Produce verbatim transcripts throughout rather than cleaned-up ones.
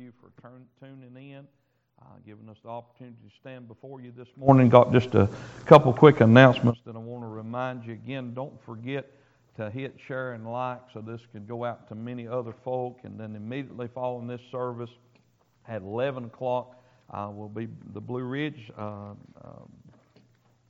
you for turn, tuning in, uh, giving us the opportunity to stand before you this morning. Got just a couple quick announcements that I want to remind you again. Don't forget to hit share and like so this can go out to many other folk. And then immediately following this service at eleven o'clock uh, will be the Blue Ridge uh, uh,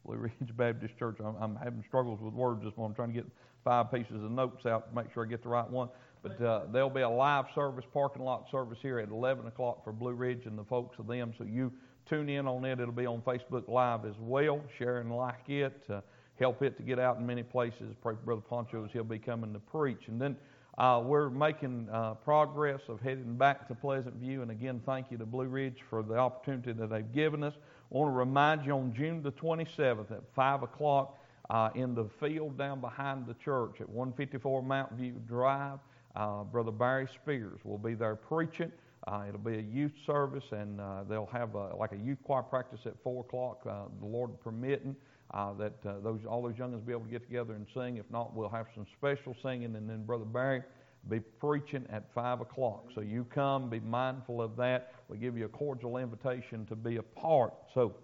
Blue Ridge Baptist Church. I'm, I'm having struggles with words this morning. I'm trying to get five pieces of notes out to make sure I get the right one. But uh, there'll be a live service, parking lot service here at eleven o'clock for Blue Ridge and the folks of them. So you tune in on it. It'll be on Facebook Live as well. Share and like it. Uh, help it to get out in many places. Pray for Brother Poncho as he'll be coming to preach. And then uh, we're making uh, progress of heading back to Pleasant View. And again, thank you to Blue Ridge for the opportunity that they've given us. I want to remind you on June the twenty-seventh at five o'clock uh, in the field down behind the church at one fifty-four Mount View Drive. Uh, Brother Barry Spears will be there preaching. Uh, it'll be a youth service, and uh, they'll have a, like a youth choir practice at four o'clock, uh, the Lord permitting, uh, that uh, those all those youngins will be able to get together and sing. If not, we'll have some special singing, and then Brother Barry will be preaching at five o'clock. So you come, be mindful of that. We give you a cordial invitation to be a part. So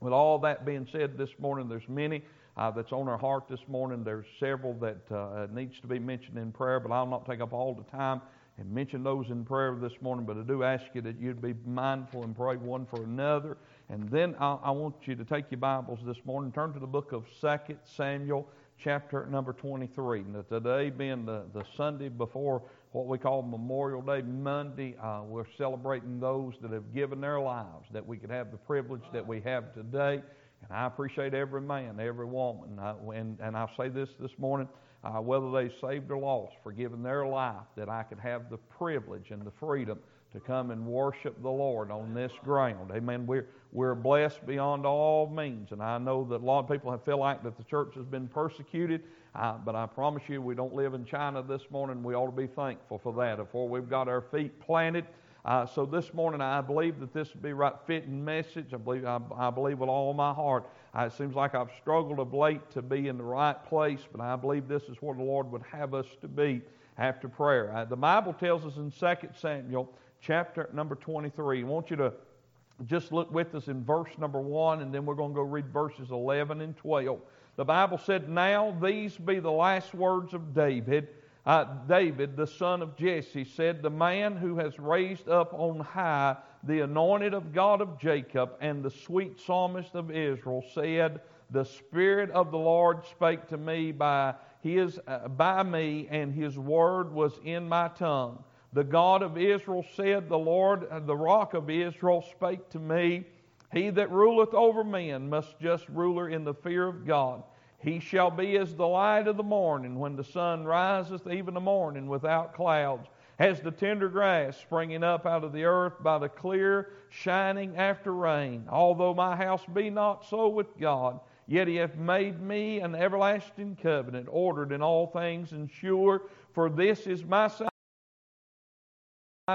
with all that being said this morning, there's many Uh, that's on our heart this morning. There's several that uh, needs to be mentioned in prayer, but I'll not take up all the time and mention those in prayer this morning, but I do ask you that you'd be mindful and pray one for another. And then I, I want you to take your Bibles this morning, turn to the book of Second Samuel, chapter number twenty-three. Now, today being the, the Sunday before what we call Memorial Day Monday, uh, we're celebrating those that have given their lives, that we could have the privilege that we have today. And I appreciate every man, every woman, I, and, and I say this this morning, uh, whether they saved or lost, for giving their life, that I could have the privilege and the freedom to come and worship the Lord on this ground. Amen. We're, we're blessed beyond all means, and I know that a lot of people have felt like that the church has been persecuted, uh, but I promise you we don't live in China this morning. We ought to be thankful for that, before we've got our feet planted. Uh, so this morning, I believe that this will be right fitting message. I believe I, I believe with all my heart. Uh, it seems like I've struggled of late to be in the right place, but I believe this is where the Lord would have us to be after prayer. Uh, the Bible tells us in Second Samuel, chapter number twenty-three. I want you to just look with us in verse number one, and then we're going to go read verses eleven and twelve. The Bible said, "Now these be the last words of David. Uh, David, the son of Jesse, said, the man who has raised up on high, the anointed of God of Jacob, and the sweet psalmist of Israel, said, the Spirit of the Lord spake to me by, his, uh, by me, and his word was in my tongue. The God of Israel said, the Lord, uh, the rock of Israel, spake to me. He that ruleth over men must just ruler in the fear of God. He shall be as the light of the morning, when the sun riseth, even the morning without clouds, as the tender grass springing up out of the earth by the clear shining after rain. Although my house be not so with God, yet he hath made me an everlasting covenant, ordered in all things and sure, for this is my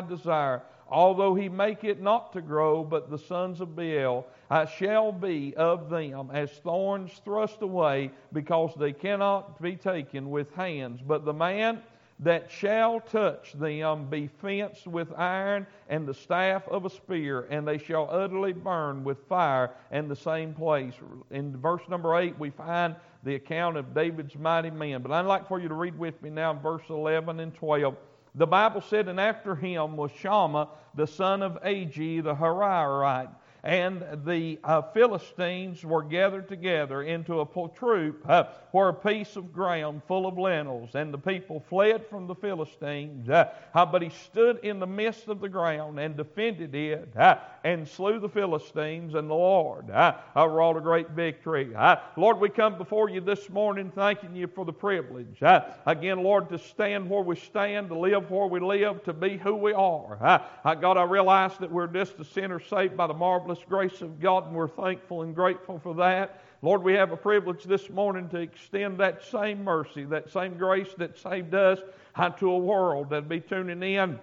desire. Although he make it not to grow, but the sons of Belial, I shall be of them as thorns thrust away, because they cannot be taken with hands. But the man that shall touch them be fenced with iron and the staff of a spear, and they shall utterly burn with fire in the same place." In verse number eight, we find the account of David's mighty men. But I'd like for you to read with me now in verse eleven and twelve. The Bible said, "And after him was Shammah, the son of Agee, the Hararite, and the uh, Philistines were gathered together into a troop, uh, where a piece of ground full of lentils, and the people fled from the Philistines. Uh, uh, but he stood in the midst of the ground and defended it, uh, and slew the Philistines, and the Lord uh, uh, wrought a great victory." Uh, Lord, we come before you this morning thanking you for the privilege. Uh, again, Lord, to stand where we stand, to live where we live, to be who we are. Uh, uh, God, I realize that we're just a sinner saved by the marvelous grace of God, and we're thankful and grateful for that. Lord, we have a privilege this morning to extend that same mercy, that same grace that saved us, to a world that would be tuning in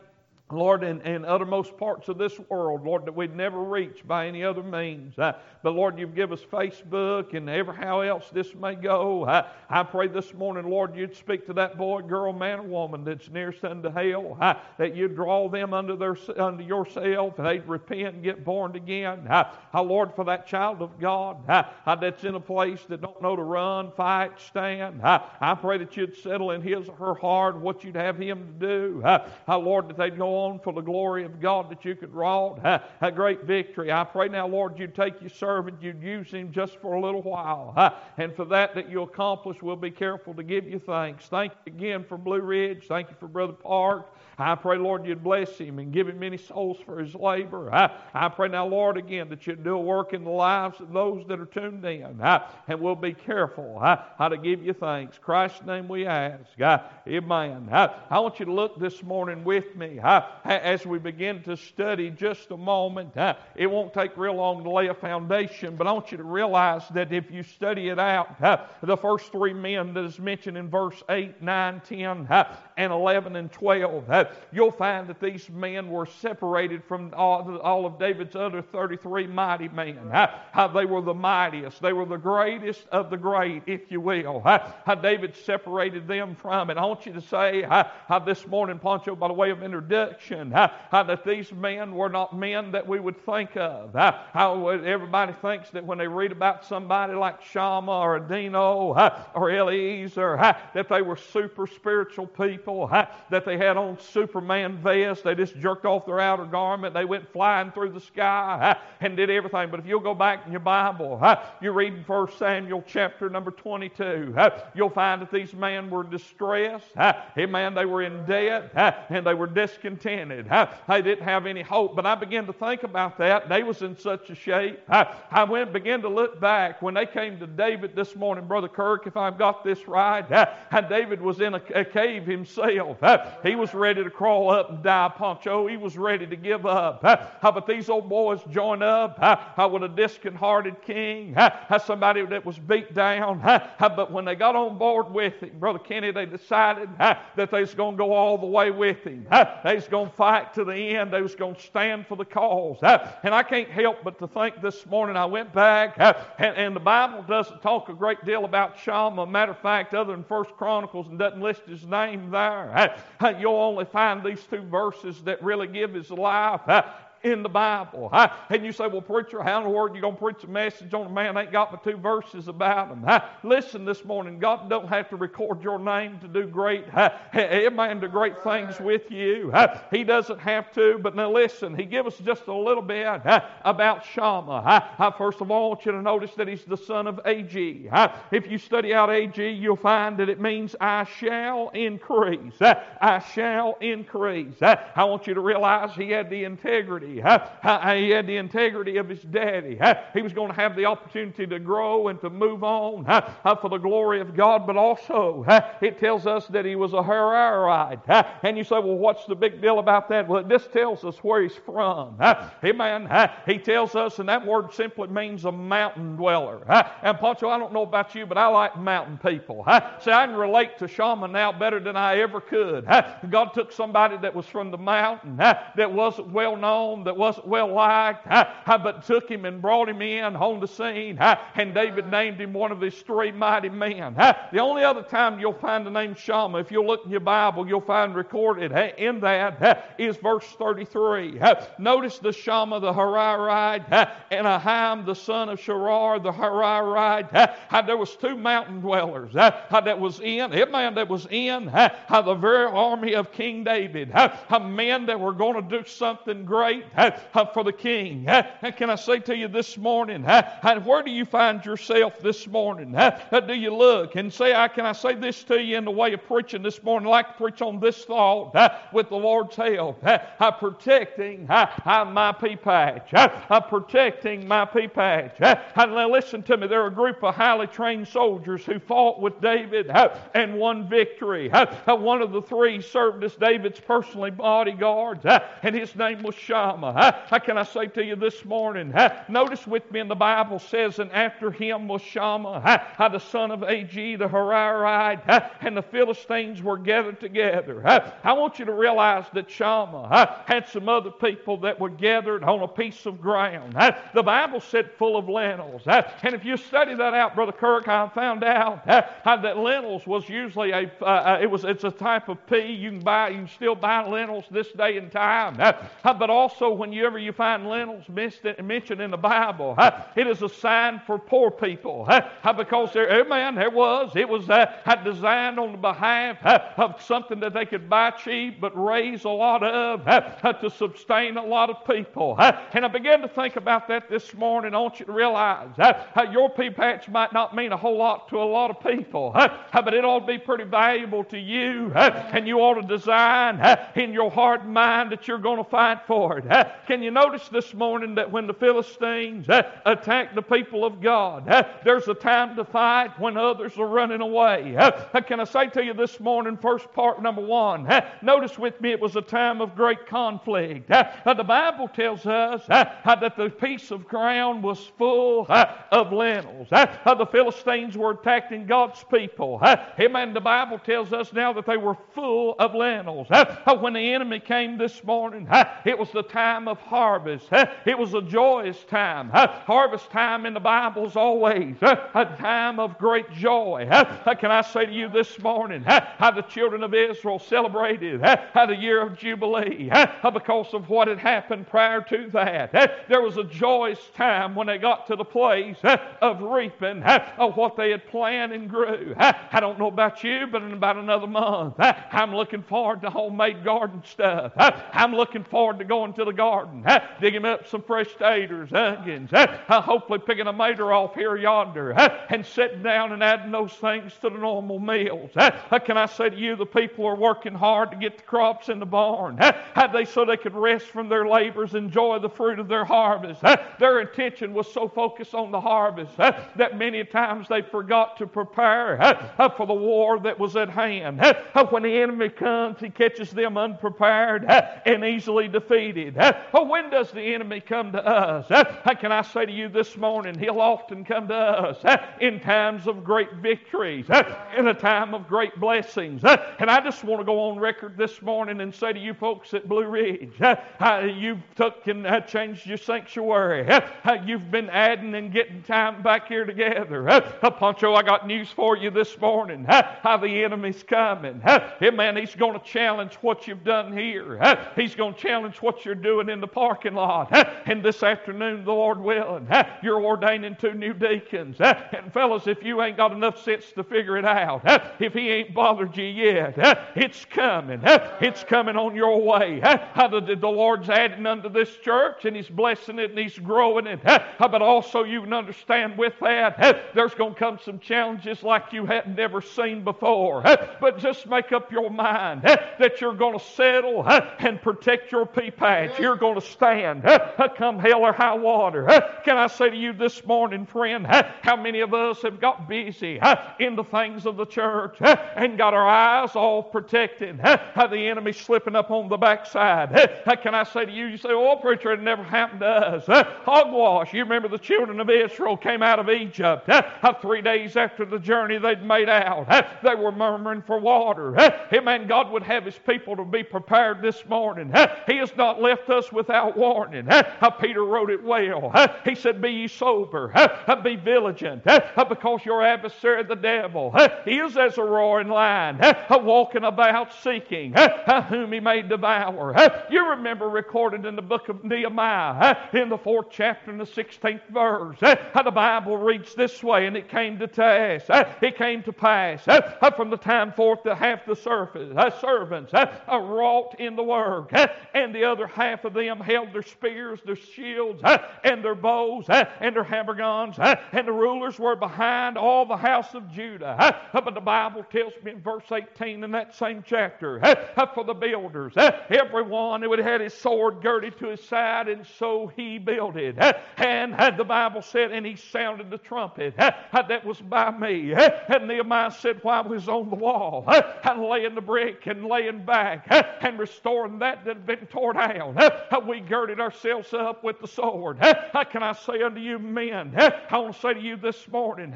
Lord, in, in uttermost parts of this world, Lord, that we'd never reach by any other means. Uh, but, Lord, you've given us Facebook and ever how else this may go. I, I pray this morning, Lord, you'd speak to that boy, girl, man, or woman that's nearest unto hell, uh, that you'd draw them unto, their, unto yourself, and they'd repent and get born again. Uh, uh, Lord, for that child of God uh, uh, that's in a place that don't know to run, fight, stand, uh, I pray that you'd settle in his or her heart what you'd have him to do. Uh, uh, Lord, that they'd go on for the glory of God, that you could wrought uh, a great victory. I pray now, Lord, you'd take your servant, you'd use him just for a little while, uh, and for that that you accomplish, we'll be careful to give you thanks. Thank you again for Blue Ridge. Thank you for Brother Park. I pray, Lord, you'd bless him and give him many souls for his labor. I, I pray now, Lord, again, that you'd do a work in the lives of those that are tuned in, I, and we'll be careful I, how to give you thanks. In Christ's name we ask. I, amen. I, I want you to look this morning with me I, as we begin to study just a moment. I, it won't take real long to lay a foundation, but I want you to realize that if you study it out, I, the first three men that is mentioned in verse eight, nine, ten, I, and eleven and twelve, I, you'll find that these men were separated from all, all of David's other thirty-three mighty men. How, how they were the mightiest. They were the greatest of the great, if you will. How, how David separated them from it. I want you to say how, how this morning, Poncho, by the way of introduction, how, how that these men were not men that we would think of. How, how everybody thinks that when they read about somebody like Shammah or Adino how, or Eliezer, how, that they were super spiritual people, how, that they had on super Superman vest, they just jerked off their outer garment, they went flying through the sky uh, and did everything. But if you'll go back in your Bible, uh, you read in First Samuel chapter number twenty-two, uh, you'll find that these men were distressed, uh, amen, they were in debt, uh, and they were discontented. Uh, they didn't have any hope. But I began to think about that. They was in such a shape. Uh, I went began to look back when they came to David this morning, Brother Kirk, if I've got this right, uh, and David was in a, a cave himself. Uh, he was ready to to crawl up and die, Poncho. He was ready to give up. Uh, but these old boys join up uh, with a disconhearted king, uh, somebody that was beat down. Uh, but when they got on board with him, Brother Kenny, they decided uh, that they was going to go all the way with him. Uh, they was going to fight to the end. They was going to stand for the cause. Uh, and I can't help but to think this morning, I went back, uh, and, and the Bible doesn't talk a great deal about Shammah. Matter of fact, other than First Chronicles, and doesn't list his name there. Uh, you'll only find Find these two verses that really give his life uh, in the Bible. Uh, and you say, well, preacher, how in the world are you going to preach a message on a man that ain't got but two verses about him? Uh, listen this morning, God don't have to record your name to do great, uh, amen, to great things with you. Uh, he doesn't have to, but now listen, he gives us just a little bit uh, about Shammah. Uh, I first of all I want you to notice that he's the son of Agee. Uh, if you study out Agee, you'll find that it means I shall increase. Uh, I shall increase. Uh, I want you to realize he had the integrity. Uh, uh, he had the integrity of his daddy. Uh, he was going to have the opportunity to grow and to move on uh, uh, for the glory of God, but also uh, it tells us that he was a Hararite. Uh, and you say, well, what's the big deal about that? Well, this tells us where he's from. Uh, amen. Uh, he tells us, and that word simply means a mountain dweller. Uh, and Poncho, I don't know about you, but I like mountain people. Uh, see, I can relate to Shammah now better than I ever could. Uh, God took somebody that was from the mountain, uh, that wasn't well known, that wasn't well liked, uh, but took him and brought him in on the scene, uh, and David named him one of his three mighty men. Uh, the only other time you'll find the name Shammah, if you look in your Bible, you'll find recorded uh, in that uh, is verse thirty-three. Uh, notice the Shammah the Hararite uh, and Ahim the son of Sharar the Hararite. Uh, uh, there was two mountain dwellers uh, uh, that was in it, man, that was in uh, uh, the very army of King David, uh, uh, men that were going to do something great. Uh, uh, for the king. Uh, uh, can I say to you this morning, uh, uh, where do you find yourself this morning? Uh, uh, do you look and say, uh, can I say this to you in the way of preaching this morning? I like to preach on this thought uh, with the Lord's help. Uh, uh, protecting uh, uh, my pea patch. Uh, uh, protecting my pea patch. Uh, uh, now listen to me. There are a group of highly trained soldiers who fought with David uh, and won victory. Uh, uh, one of the three served as David's personally bodyguards, uh, and his name was Shammah. Shammah. How, how can I say to you this morning? How, notice with me in the Bible says, and after him was Shammah, how, how the son of Agee, the Hararite, how, and the Philistines were gathered together. How, I want you to realize that Shammah how, had some other people that were gathered on a piece of ground. How, the Bible said full of lentils. How, and if you study that out, Brother Kirk, I found out how, how that lentils was usually a uh, it was it's a type of pea. You can buy you can still buy lentils this day and time. Uh, but also whenever you find lentils mentioned in the Bible, uh, it is a sign for poor people. Uh, because there, man, there was. It was uh, designed on the behalf uh, of something that they could buy cheap but raise a lot of uh, to sustain a lot of people. Uh, and I began to think about that this morning. I want you to realize that uh, your pea patch might not mean a whole lot to a lot of people, uh, but it ought to be pretty valuable to you. Uh, and you ought to design uh, in your heart and mind that you're going to fight for it. Uh, can you notice this morning that when the Philistines uh, attacked the people of God, uh, there's a time to fight when others are running away. Uh, can I say to you this morning, first part, number one, uh, notice with me it was a time of great conflict. Uh, uh, the Bible tells us uh, uh, that the piece of ground was full uh, of lentils. Uh, uh, the Philistines were attacking God's people. Uh, amen. The Bible tells us now that they were full of lentils. Uh, uh, when the enemy came this morning, uh, it was the time of harvest. Uh, it was a joyous time. Uh, harvest time in the Bible is always uh, a time of great joy. Uh, uh, can I say to you this morning, uh, how the children of Israel celebrated uh, how the year of Jubilee uh, uh, because of what had happened prior to that. Uh, there was a joyous time when they got to the place uh, of reaping uh, of what they had planned and grew. Uh, I don't know about you, but in about another month, uh, I'm looking forward to homemade garden stuff. Uh, I'm looking forward to going to the garden, uh, digging up some fresh taters, onions, uh, uh, hopefully picking a mater off here or yonder, uh, and sitting down and adding those things to the normal meals. Uh, uh, can I say to you, the people are working hard to get the crops in the barn. Uh, uh, they so they could rest from their labors, enjoy the fruit of their harvest. Uh, their attention was so focused on the harvest uh, that many times they forgot to prepare uh, uh, for the war that was at hand. Uh, uh, when the enemy comes, he catches them unprepared uh, and easily defeated. Uh, uh, when does the enemy come to us? Uh, uh, can I say to you this morning, he'll often come to us uh, in times of great victories, uh, in a time of great blessings. Uh, and I just want to go on record this morning and say to you folks at Blue Ridge, uh, uh, you've took and uh, changed your sanctuary. Uh, uh, you've been adding and getting time back here together. Uh, uh, Poncho, I got news for you this morning. Uh, how the enemy's coming. Uh, hey man, he's going to challenge what you've done here. Uh, he's going to challenge what you're doing in the parking lot. Uh, and this afternoon, the Lord willing, uh, you're ordaining two new deacons. Uh, and fellas, if you ain't got enough sense to figure it out, uh, if he ain't bothered you yet, uh, it's coming. Uh, it's coming on your way. Uh, how the, the Lord's adding unto this church, and he's blessing it, and he's growing it. Uh, but also you can understand with that, uh, there's going to come some challenges like you hadn't never seen before. Uh, but just make up your mind uh, that you're going to settle uh, and protect your pea patch. You're going to stand uh, come hell or high water. Uh, can I say to you this morning, friend, uh, how many of us have got busy uh, in the things of the church uh, and got our eyes all protected? Uh, how the enemy's slipping up on the backside. Uh, can I say to you, you say, oh, preacher, it never happened to us. Uh, hogwash. You remember the children of Israel came out of Egypt. Uh, uh, three days after the journey they'd made out, uh, they were murmuring for water. Uh, amen. God would have his people to be prepared this morning. Uh, he has not left us without warning. Uh, uh, Peter wrote it well. Uh, he said, be ye sober. Uh, uh, be vigilant. Uh, uh, because your adversary, the devil, uh, is as a roaring lion, uh, uh, walking about seeking uh, uh, whom he may devour. Uh, you remember recorded in the book of Nehemiah, uh, in the fourth chapter and the sixteenth verse, uh, uh, the Bible reads this way, and it came to pass. Uh, it came to pass uh, uh, from the time forth that half the surface, uh, servants uh, uh, wrought in the work, uh, and the other half of them held their spears, their shields, uh, and their bows, uh, and their hammergons, uh, and the rulers were behind all the house of Judah. Uh, uh, but the Bible tells me in verse eighteen in that same chapter, uh, uh, for the builders, uh, everyone who had had his sword girded to his side, and so he builded. Uh, and uh, the Bible said, and he sounded the trumpet uh, uh, that was by me. Uh, and Nehemiah said, while I was on the wall, uh, and laying the brick and laying back uh, and restoring that that had been torn down, uh, we girded ourselves up with the sword. Can I say unto you men, I want to say to you this morning,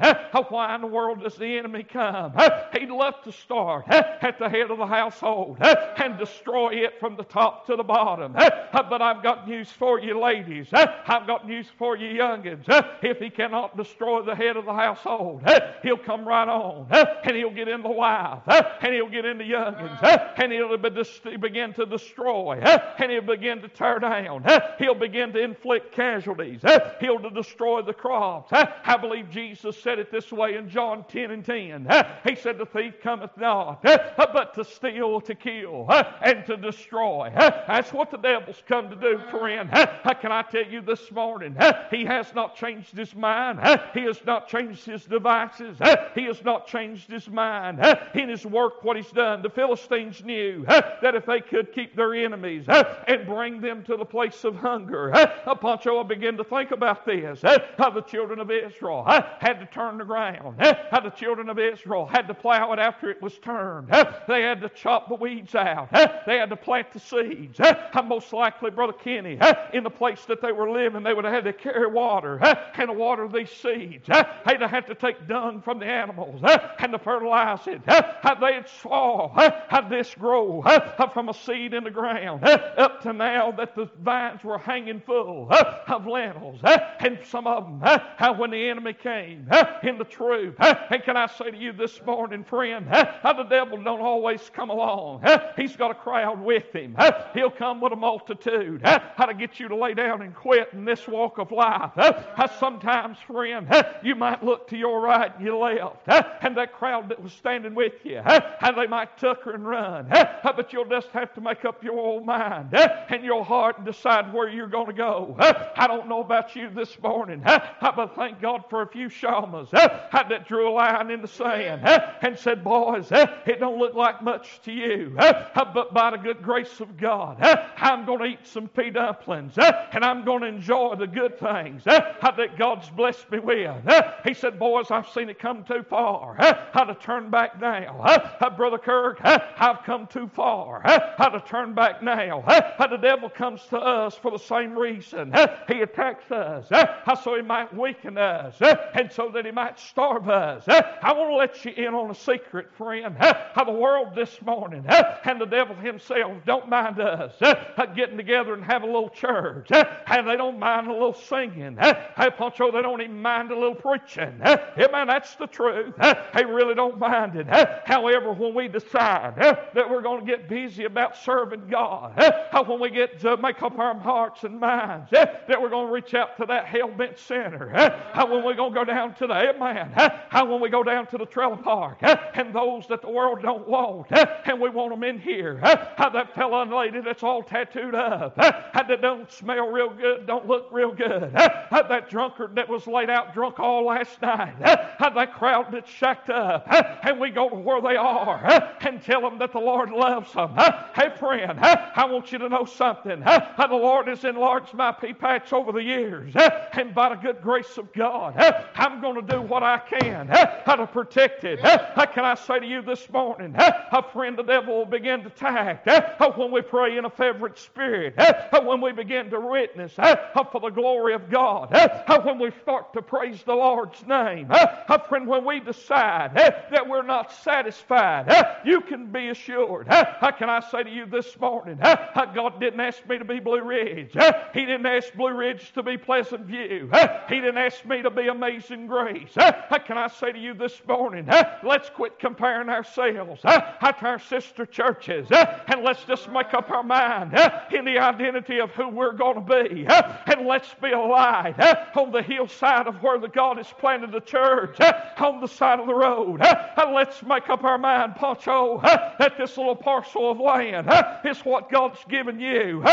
why in the world does the enemy come? He left to start at the head of the household and destroy it from the top to the bottom. But I've got news for you ladies. I've got news for you youngins. If he cannot destroy the head of the household, he'll come right on and he'll get in the wife and he'll get into youngins and he'll begin to destroy and he'll begin to tear down. He'll begin to inflict casualties. He'll destroy the crops. I believe Jesus said it this way in John ten and ten. He said, the thief cometh not but to steal, to kill, and to destroy. That's what the devil's come to do, friend. Can I tell you this morning, he has not changed his mind. He has not changed his devices. He has not changed his mind. In his work, what he's done, the Philistines knew that if they could keep their enemies and bring them to the place of hunger, Poncho began to think about this. How the children of Israel had to turn the ground. How the children of Israel had to plow it after it was turned. They had to chop the weeds out. They had to plant the seeds. Most likely, Brother Kenny, in the place that they were living, they would have had to carry water and to water these seeds. They'd have to take dung from the animals and to fertilize it. They'd saw how this grow from a seed in the ground up to now that the vines were hanging full of lentils. And some of them, when the enemy came in the truth, and can I say to you this morning, friend, the devil don't always come along. He's got a crowd with him. He'll come with a multitude. How to get you to lay down and quit in this walk of life. Sometimes, friend, you might look to your right and your left, and that crowd that was standing with you, and they might tucker and run. But you'll just have to make up your own mind and your heart and decide where you're going to go. I don't know about you this morning, but thank God for a few Shammahs that drew a line in the sand and said, boys, it don't look like much to you, but by the good grace of God, I'm going to eat some pea dumplings and I'm going to enjoy the good things that God's blessed me with. He said, boys, I've seen it come too far. How to turn back now. Brother Kirk, I've come too far. How to turn back now. How the devil comes to us for the same reason. He attacks us so he might weaken us and so that he might starve us. I want to let you in on a secret, friend. How the world this morning and the devil himself don't mind us getting together and have a little church. And they don't mind a little singing. Hey, Poncho, they don't even mind a little preaching. Hey, man, that's the truth. They really don't mind it. However, when we decide that we're going to get busy about serving God, when we get to make up our hearts and minds that we're going to reach out to that hell-bent sinner, when we're going to go down to the, hey, man, when we go down to the trailer park and those that the world don't want, and we want them in here, that fella and lady that's all tattooed up, that don't smell real good, don't look real good, that drunkard that was laid out drunk all last night, that crowd that's shacked up, and we go to where they are and tell them that the Lord loves them. Hey, friend, I want you to know something. The Lord has enlarged my pea patch over the years, and by the good grace of God, I'm going to do what I can to protect it. Can I say to you this morning, a friend, the devil will begin to attack when we pray in a fervent spirit, when we begin to witness for the glory of God, when we start to praise the Lord's name. Friend, when we decide that we're not satisfied, you can be assured. Can I say to you this morning, God didn't ask me to be Blue Ridge. He didn't ask Blue Ridge to be Pleasant View. He didn't ask me to be Amazing Grace. Can I say to you this morning, let's quit comparing ourselves to our sister churches, and let's just make up our mind in the identity of who we're going to be, and let's be a light on the hillside of where the God has planted the church, on the side of the road. Let's make up our mind, Poncho, that this little parcel of land is what God's given you.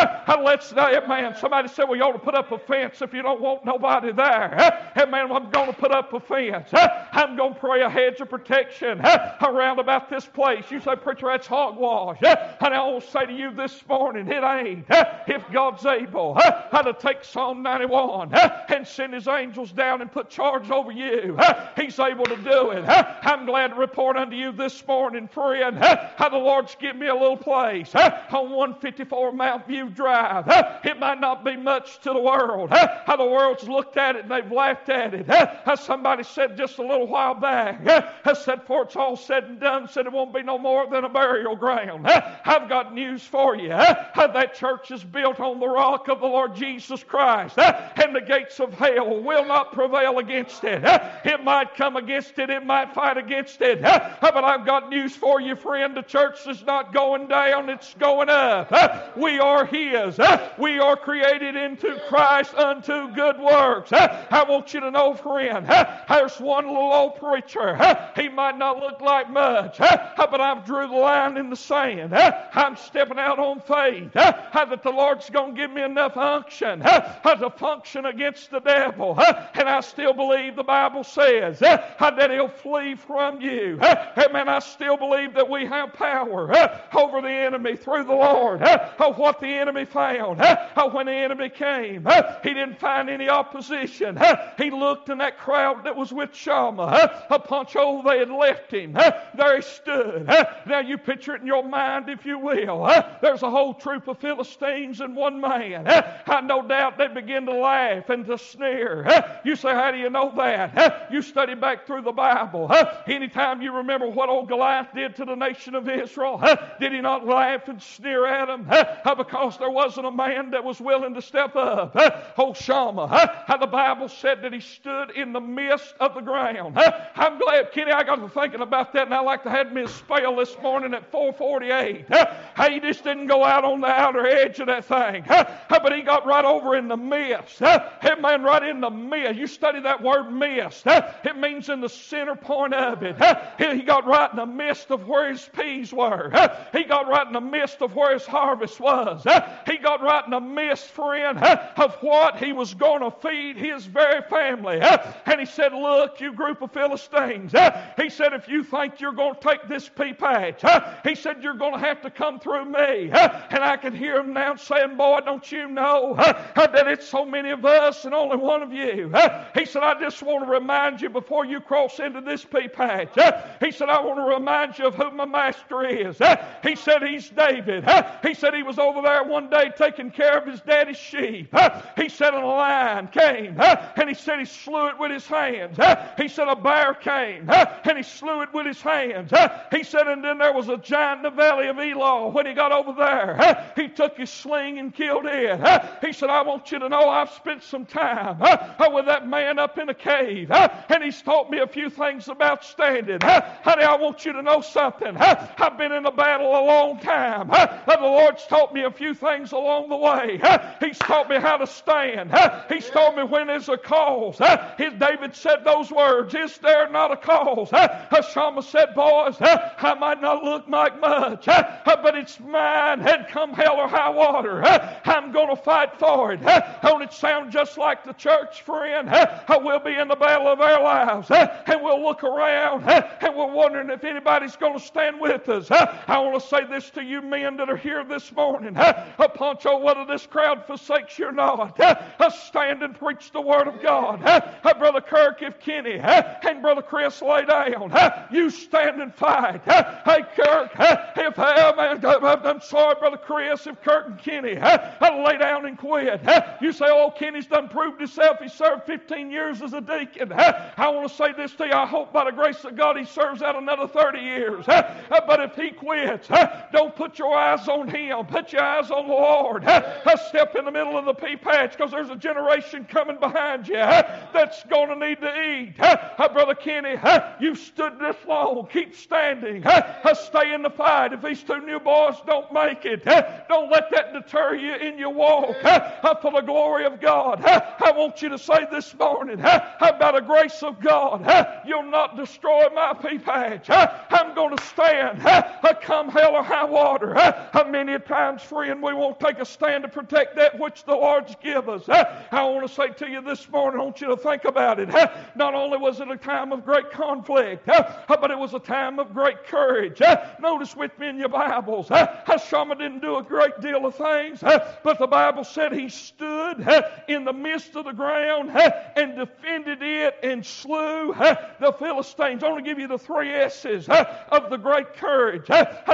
Let's, man, somebody said, well, you ought to put up a fence if you don't want nobody there. Hey, man, I'm going to put up a fence. I'm going to pray a hedge of protection around about this place. You say, preacher, that's hogwash. And I will say to you this morning, it ain't. If God's able to take Psalm ninety-one and send his angels down and put charge over you, he's able to do it. I'm glad to report unto you this morning, friend, how the Lord's given me a little place on one fifty-four Mount View Drive. It might not be much to the world. How the world's looked at it and they've laughed at it. How somebody said just a little while back, I said, before it's all said and done, said it won't be no more than a burial ground. I've got news for you. That church is built on the rock of the Lord Jesus Christ, and the gates of hell will not prevail against it. It might come against it, it might fight against it, but I've got news for you, friend. The church is not going down, it's going up. We are His. We are created into Christ unto good works. I want you to know, friend, there's one little old preacher. He might not look like much, but I've drew the line in the sand. I'm stepping out on faith that the Lord's going to give me enough unction to function against the devil. And I still believe the Bible says that he'll flee from you. Amen. I still believe that we have power over the enemy through the Lord. What the enemy found when the enemy came, he didn't find any opposition. He looked in that crowd that was with Shammah. Poncho, they had left him. There he stood. Now you picture it in your mind, if you will. There's a whole troop of Philistines and one man. I no doubt they begin to laugh and to sneer. You say, how do you know that? You study back through the Bible. Anytime you remember what old Goliath did to the nation of Israel, did he not laugh and sneer at him? Because there wasn't a man that was willing to step up. Oh, Shammah, the Bible said that he stood in the midst of the ground. I'm glad, Kenny, I got to thinking about that, and I like to have me a spell this morning at four forty-eight. He just didn't go out on the outer edge of that thing, but he got right over in the midst. Man, right in the midst. You study that word midst. It means in the center point of it. He got right in the midst of where his peas were. He got right in the midst of where his harvest was. He got right in the midst, friend, of what he was going to feed his very family. And he said, look, you group of Philistines. He said, if you think you're going to take this pea patch, he said, you're going to have to come through me. And I can hear him now saying, boy, don't you know that it's so many of us and only one of you. He said, I just want to remind you before you cross into this pea patch. He said, I want to remind you of who my master is. He said, he's David. He said, he was over there one day taking care of his daddy's sheep. He said, and a lion came, and he said, he slew it with his hands. He said, a bear came, and he slew it with his hands. He said, and then there was a giant in the valley of Elah. When he got over there, he took his sling and killed it. He said, I want you to know I've spent some time with that man up in the cave, and he's taught me a few things about standing. Honey, I want you to know something. I've been in a battle a long time. The Lord's taught me a few things along the way. He's taught me how to stand. He's taught me when there's a cause. David said those words, is there not a cause? Shammah said, boys, I might not look like much, but it's mine, and come hell or high water, I'm going to fight for it. Don't it sound just like the church, friend? We'll be in the battle of our lives, and we'll look around, and we're wondering if anybody's going to stand with us. I want to say this to you men that are here this morning. Poncho, whether this crowd forsakes you or not, stand and preach the word of God. Brother Kirk, if Kenny and Brother Chris lay down, you stand and fight. Hey, Kirk, if I'm sorry, Brother Chris, if Kirk and Kenny lay down and quit, you say, oh, Kenny's done proved himself. He served fifteen years as a deacon. I want to say this to you. I hope by the grace of God he serves out another thirty years. But if he quits, don't put your eyes on him. Put your eyes on the Lord. Step in the middle of the pea patch, because there's a generation coming behind you that's going to need to eat. Brother Kenny, you've stood this long. Keep standing. Stay in the fight. If these two new boys don't make it, don't let that deter you in your walk. For the glory of God, I want you to say this morning, by the grace of God, you'll not destroy my pea patch. I'm going to stand, come hell or high water. Many times, friend, we won't take a stand to protect that which the Lord's given us. I want to say to you this morning, I want you to think about it. Not only was it a time of great conflict, but it was a time of great courage. Notice with me in your Bibles, Shammah didn't do a great deal of things, but the Bible said he stood in the midst of the ground and defended it and slew the Philistines. I want to give you the three S's of the great courage.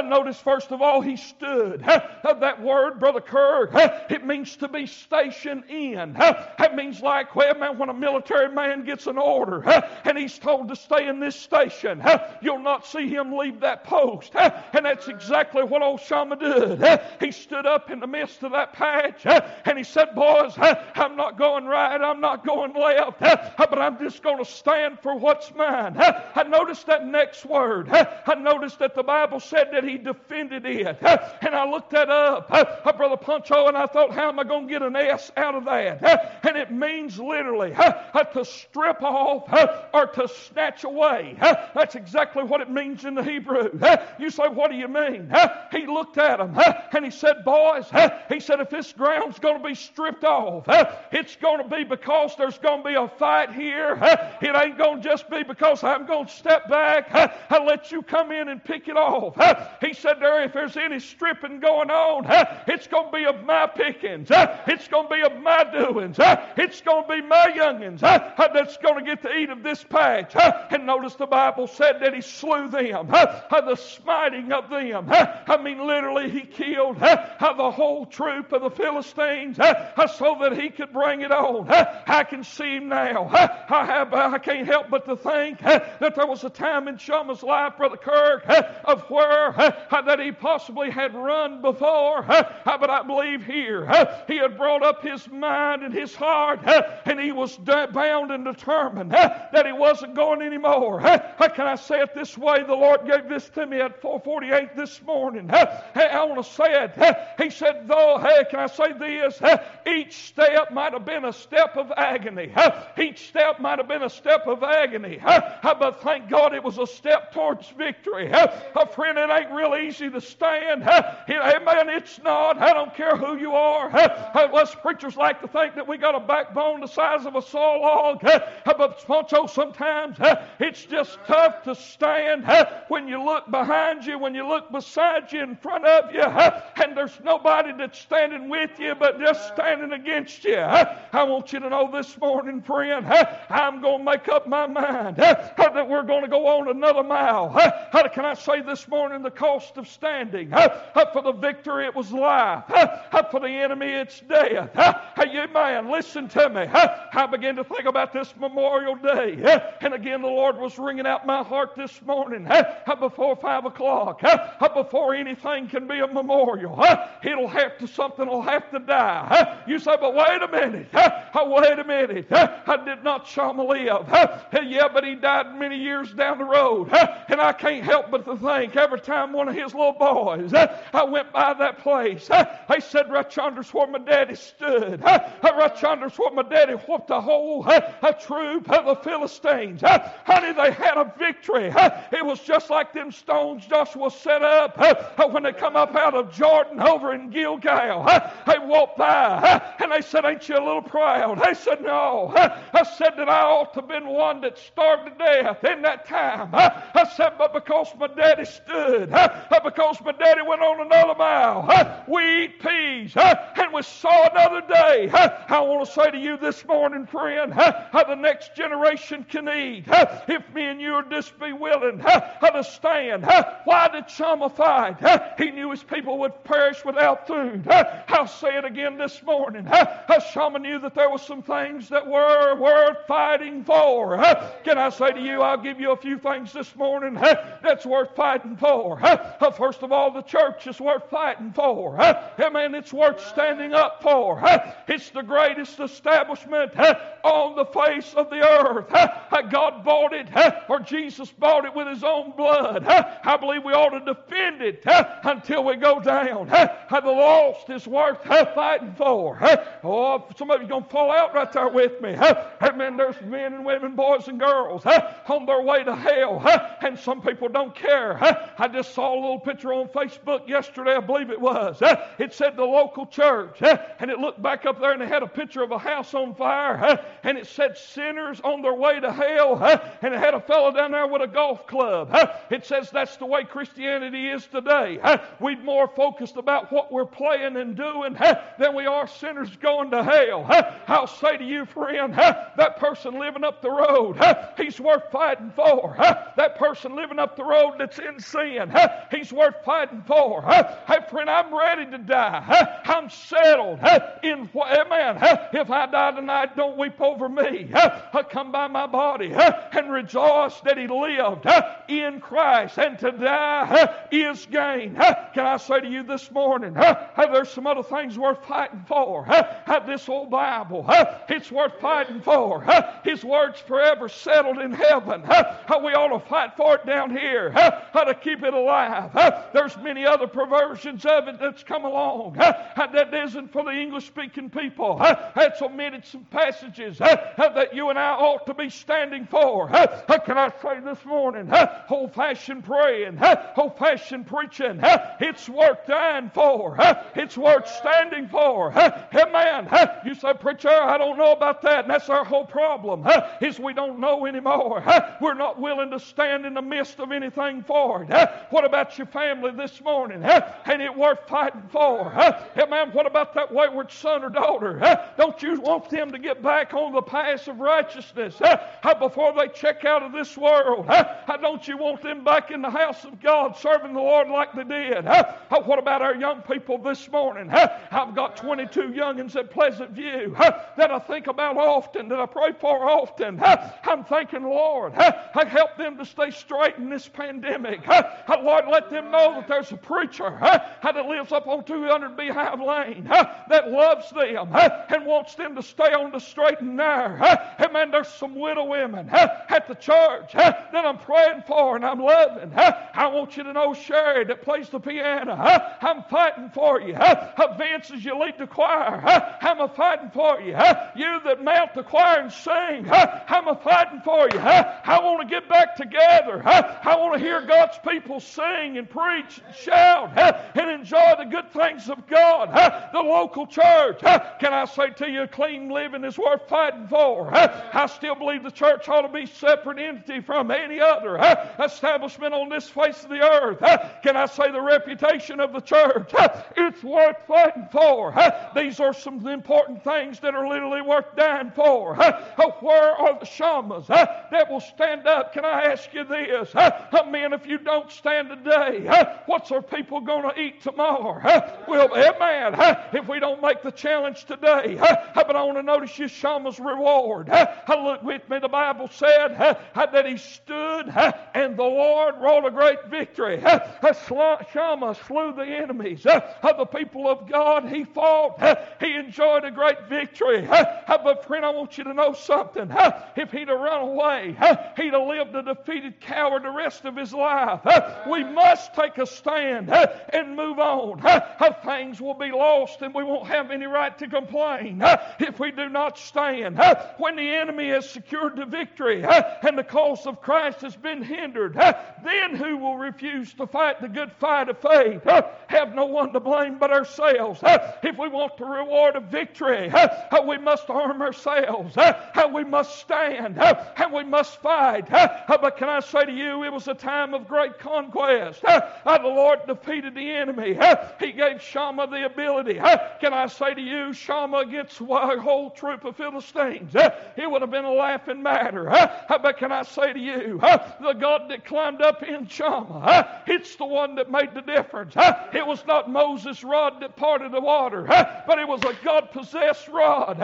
Notice first of all, he stood. That that word, Brother Kirk, it means to be stationed in. That means like, well, man, when a military man gets an order and he's told to stay in this station, you'll not see him leave that post. And that's exactly what old Shammah did. He stood up in the midst of that patch and he said, boys, I'm not going right, I'm not going left, but I'm just going to stand for what's mine. I noticed that next word. I noticed that the Bible said that he defended it. And I looked that up, Brother Poncho, and I thought, how am I going to get an S out of that? And it means literally to strip off or to snatch away. That's exactly what it means in the Hebrew. You say, what do you mean? He looked at them and he said, boys, he said, if this ground's going to be stripped off, it's going to be because there's going to be a fight here. It ain't going to just be because I'm going to step back. I let you come in and pick it off. He said, there, if there's any stripping going on, it's going to be of my pickings. It's going to be of my doings. It's going to be my youngins that's going to get to eat of this patch. And notice the Bible said that he slew them. The smiting of them. I mean, literally, he killed the whole troop of the Philistines so that he could bring it on. I can see him now. I have. I can't help but to think that there was a time in Shammah's life, Brother Kirk, of where that he possibly had run before, but I believe here he had brought up his mind and his heart, and he was bound and determined that he wasn't going anymore. How can I say it this way? The Lord gave this to me at four forty-eight this morning. I want to say it. He said, though, hey, can I say this? Each step might have been a step of agony. Each step might have been a step of agony. But thank God it was a step towards victory. A friend, it ain't real easy to stand. Amen, it's not. I don't care who you are. Us preachers like to think that we got a backbone the size of a saw log. But Poncho, sometimes it's just tough to stand when you look behind you, when you look beside you, in front of you, and there's nobody that's standing with you but just standing against you. I want you to know this morning, friend, I'm going to make up my mind that we're going to go on another mile. Can I say this morning, the cost of standing? For the victory, it was life. For the enemy, it's death. You man, listen to me. I began to think about this Memorial Day. And again, the Lord was ringing out my heart this morning. Before five o'clock, before anything can be a memorial, it'll have to, something will have to die. You say, but wait a minute, wait a minute, I did not Shammah live? Yeah, but he died many years down the road, and I can't help but to think every time one of his little boys, I went by that place, they said, right yonder's where my daddy stood, right yonder's where my daddy whooped a whole troop of the Philistines. Honey, they had a victory. It was just like them stones Joshua set up uh, when they come up out of Jordan over in Gilgal. Uh, they walked by uh, and they said, ain't you a little proud? They said, no. Uh, I said that I ought to have been one that starved to death in that time. Uh, I said, but because my daddy stood, uh, because my daddy went on another mile, uh, we eat peas uh, and we saw another day. Uh, I want to say to you this morning, friend, uh, uh, the next generation can eat. Uh, if me and you are just be willing uh, uh, to stand. Why did Shammah fight? He knew his people would perish without food. I'll say it again this morning. Shammah knew that there were some things that were worth fighting for. Can I say to you, I'll give you a few things this morning that's worth fighting for. First of all, the church is worth fighting for. Amen, it's worth standing up for. It's the greatest establishment on the face of the earth. God bought it, or Jesus bought it with his own blood. I believe we ought to defend it until we go down. The lost is worth fighting for. Oh, some of you are going to fall out right there with me. Amen. There's men and women, boys and girls on their way to hell, and some people don't care. I just saw a little picture on Facebook yesterday, I believe it was. It said the local church, and it looked back up there and it had a picture of a house on fire, and it said sinners on their way to hell, and it had a fellow down there with a golf club. It says that's the way Christianity is today. We're more focused about what we're playing and doing than we are sinners going to hell. I'll say to you, friend, that person living up the road, he's worth fighting for. That person living up the road that's in sin, he's worth fighting for. Hey, friend, I I'm ready to die. I'm settled in what, amen. If I die tonight, don't weep over me. Come by my body and rejoice that he lived in Christ, and to die is gain. Can I say to you this morning, there's some other things worth fighting for. This old Bible, it's worth fighting for. His word's forever settled in heaven. We ought to fight for it down here, to keep it alive. There's many other perversions of it that's come along that isn't for the English-speaking people. That's omitted some passages that you and I ought to be standing for. Can I say this morning, old-fashioned praying, old-fashioned preaching, it's worth dying for. It's worth standing for. Amen. You say, preacher, I don't know about that. And that's our whole problem, is we don't know anymore. We're not willing to stand in the midst of anything for it. What about your family this morning? Ain't it worth fighting for? Amen. What about that wayward son or daughter? Don't you want them to get back on the path of righteousness before they check out of this world? Don't you want them back in the house of God serving the Lord like they did? What about our young people this morning? I've got twenty-two youngins at Pleasant View that I think about often, that I pray for often. I'm thanking Lord, I help them to stay straight in this pandemic. Lord, let them know that there's a preacher that lives up on two hundred Beehive Lane that loves them and wants them to stay on the straight and narrow. Amen. There's some widow women at the church that I'm praying for and I'm loving. I want you to know Sherry that plays the piano. I'm fighting for you. Vince, as you lead the choir, I'm a fighting for you. You that mount the choir and sing, I'm a fighting for you. I want to get back together. I want to hear God's people sing and preach and shout and enjoy the good things of God. The local church, can I say to you, clean living is worth fighting for. I still believe the church ought to be a separate entity from any other establishment on this face of the earth. Can I say the reputation of the church? It's worth fighting for. These are some important things that are literally worth dying for. Where are the Shammahs that will stand up? Can I ask you this? Men, if you don't stand today, what's our people going to eat tomorrow? Well, amen, if we don't make the challenge today. But I want to notice you Shammah's reward. Look with me, the Bible said that he stood and the Lord wrought a great victory. Shammah slew the enemies of the people of God. He fought. He enjoyed a great victory. But friend, I want you to know something. If he'd have run away, he'd have lived a defeated coward the rest of his life. We must take a stand and move on. Things will be lost and we won't have any right to complain if we do not stand. When the enemy has secured the victory and the cause of Christ has been hindered, then who will refuse to fight the good fight of faith? Have no one to blame but ourselves. If we want the reward of victory, we must arm ourselves. We must stand and we must fight. But can I say to you, it was a time of great conquest. The Lord defeated the enemy. He gave Shammah the ability. Can I say to you, Shammah against a whole troop of Philistines, it would have been a laughing matter. But can I say to you, the God that climbed up in Shammah, it's the one that made the difference. It was not Moses' rod that parted the water, but it was a God-possessed rod.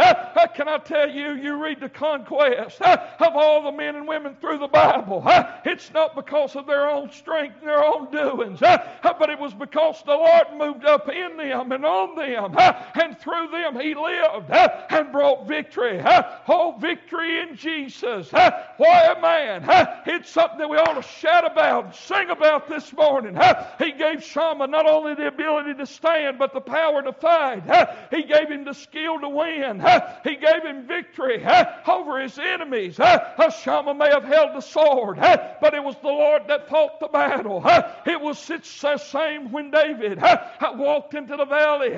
Can I tell you, you read the conquest of all the men and women through the Bible. It's not because of their own strength and their own doings, but it was because the Lord moved up in them and on them, and through them he lived and brought victory. Oh, victory in Jesus. Why, man, it's something that we ought to shout about and sing about this morning. He gave Shammah not only the ability to stand, but the power to fight. He gave him the skill to win. He gave him victory over his enemies. Shammah may have held the sword, but it was the Lord that fought the battle. It was it's the same when David walked into the valley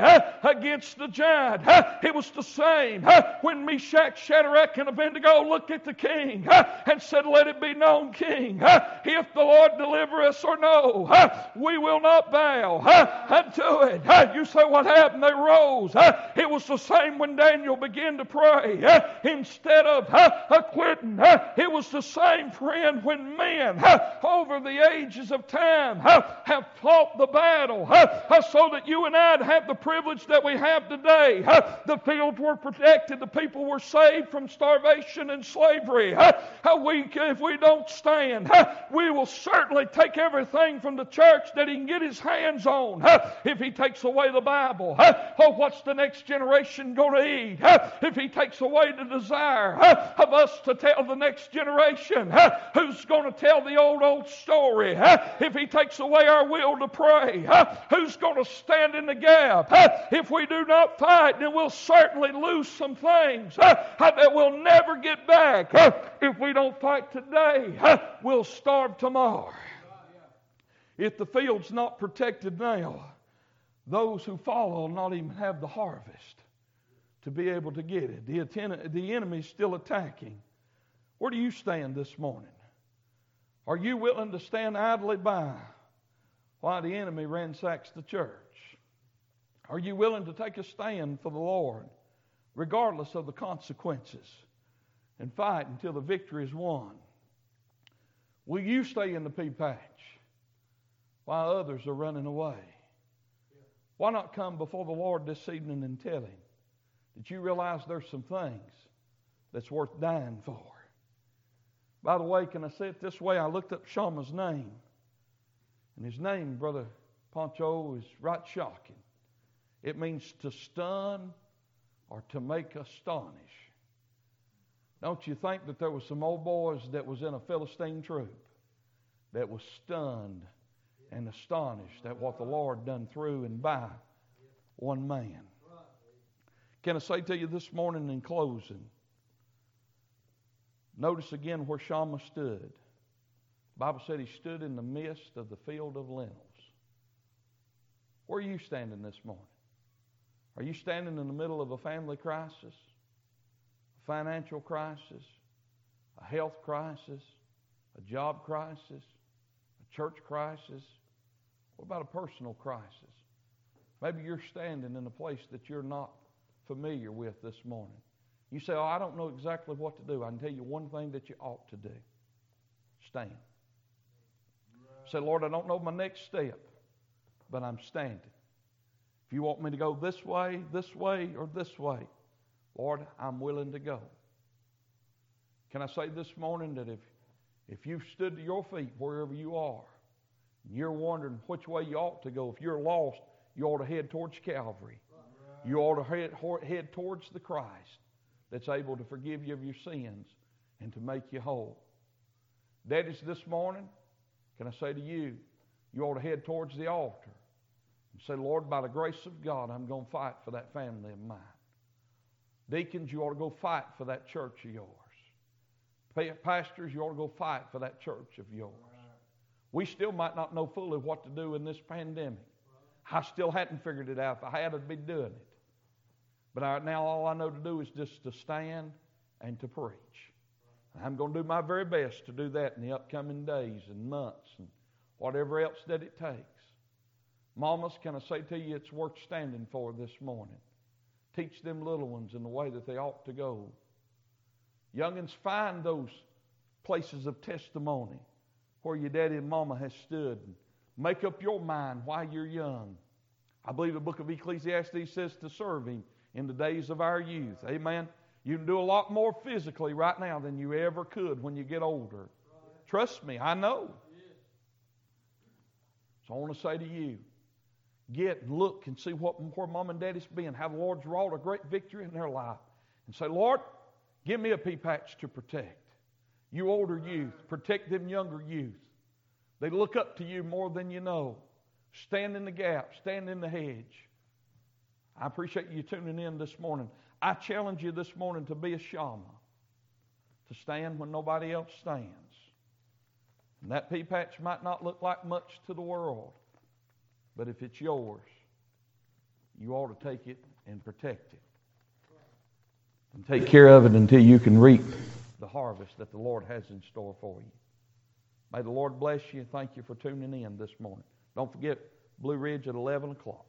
against the giant. It was the same when when Meshach, Shadrach, and Abednego looked at the king uh, and said, "Let it be known, king, uh, if the Lord deliver us or no, uh, we will not bow uh, unto it." Uh, you say, what happened? They rose. Uh, it was the same when Daniel began to pray. Uh, instead of uh, uh, quitting, uh, it was the same, friend, when men uh, over the ages of time uh, have fought the battle uh, uh, so that you and I'd have the privilege that we have today. Uh, the fields were protected. The people were saved from starvation and slavery. Uh, we, if we don't stand, uh, we will certainly take everything from the church that he can get his hands on. Uh, if he takes away the Bible, uh, oh, what's the next generation going to eat? Uh, if he takes away the desire uh, of us to tell the next generation, uh, who's going to tell the old, old story? Uh, if he takes away our will to pray, uh, who's going to stand in the gap? Uh, if we do not fight, then we'll certainly lose some things uh, that we'll never get back. Uh, if we don't fight today, uh, we'll starve tomorrow. If the field's not protected now, those who follow will not even have the harvest to be able to get it. The, atten- the enemy's still attacking. Where do you stand this morning? Are you willing to stand idly by while the enemy ransacks the church? Are you willing to take a stand for the Lord, regardless of the consequences, and fight until the victory is won? Will you stay in the pea patch while others are running away? Why not come before the Lord this evening and tell Him that you realize there's some things that's worth dying for? By the way, can I say it this way? I looked up Shammah's name, and his name, Brother Poncho, is right shocking. It means to stun or to make astonish. Don't you think that there were some old boys that was in a Philistine troop that was stunned and astonished at what the Lord done through and by one man? Can I say to you this morning in closing, notice again where Shammah stood. The Bible said he stood in the midst of the field of lentils. Where are you standing this morning? Are you standing in the middle of a family crisis, a financial crisis, a health crisis, a job crisis, a church crisis? What about a personal crisis? Maybe you're standing in a place that you're not familiar with this morning. You say, oh, I don't know exactly what to do. I can tell you one thing that you ought to do. Stand. Say, Lord, I don't know my next step, but I'm standing. If you want me to go this way, this way, or this way, Lord, I'm willing to go. Can I say this morning that if, if you've stood to your feet wherever you are, and you're wondering which way you ought to go, if you're lost, you ought to head towards Calvary. You ought to head, head towards the Christ that's able to forgive you of your sins and to make you whole. Daddies, this morning, can I say to you, you ought to head towards the altar and say, Lord, by the grace of God, I'm going to fight for that family of mine. Deacons, you ought to go fight for that church of yours. Pastors, you ought to go fight for that church of yours. We still might not know fully what to do in this pandemic. I still hadn't figured it out. If I had, I'd be doing it. But I, now all I know to do is just to stand and to preach. And I'm going to do my very best to do that in the upcoming days and months and whatever else that it takes. Mamas, can I say to you, it's worth standing for this morning. Teach them little ones in the way that they ought to go. Young'uns, find those places of testimony where your daddy and mama has stood. Make up your mind while you're young. I believe the book of Ecclesiastes says to serve him in the days of our youth. Amen. You can do a lot more physically right now than you ever could when you get older. Trust me, I know. So I want to say to you, get and look and see what, where mom and daddy's been, how the Lord's wrought a great victory in their life. And say, Lord, give me a pea patch to protect. You older youth, protect them younger youth. They look up to you more than you know. Stand in the gap, stand in the hedge. I appreciate you tuning in this morning. I challenge you this morning to be a Shammah, to stand when nobody else stands. And that pea patch might not look like much to the world, but if it's yours, you ought to take it and protect it. and take care of it until you can reap the harvest that the Lord has in store for you. May the Lord bless you. Thank you for tuning in this morning. Don't forget Blue Ridge at eleven o'clock.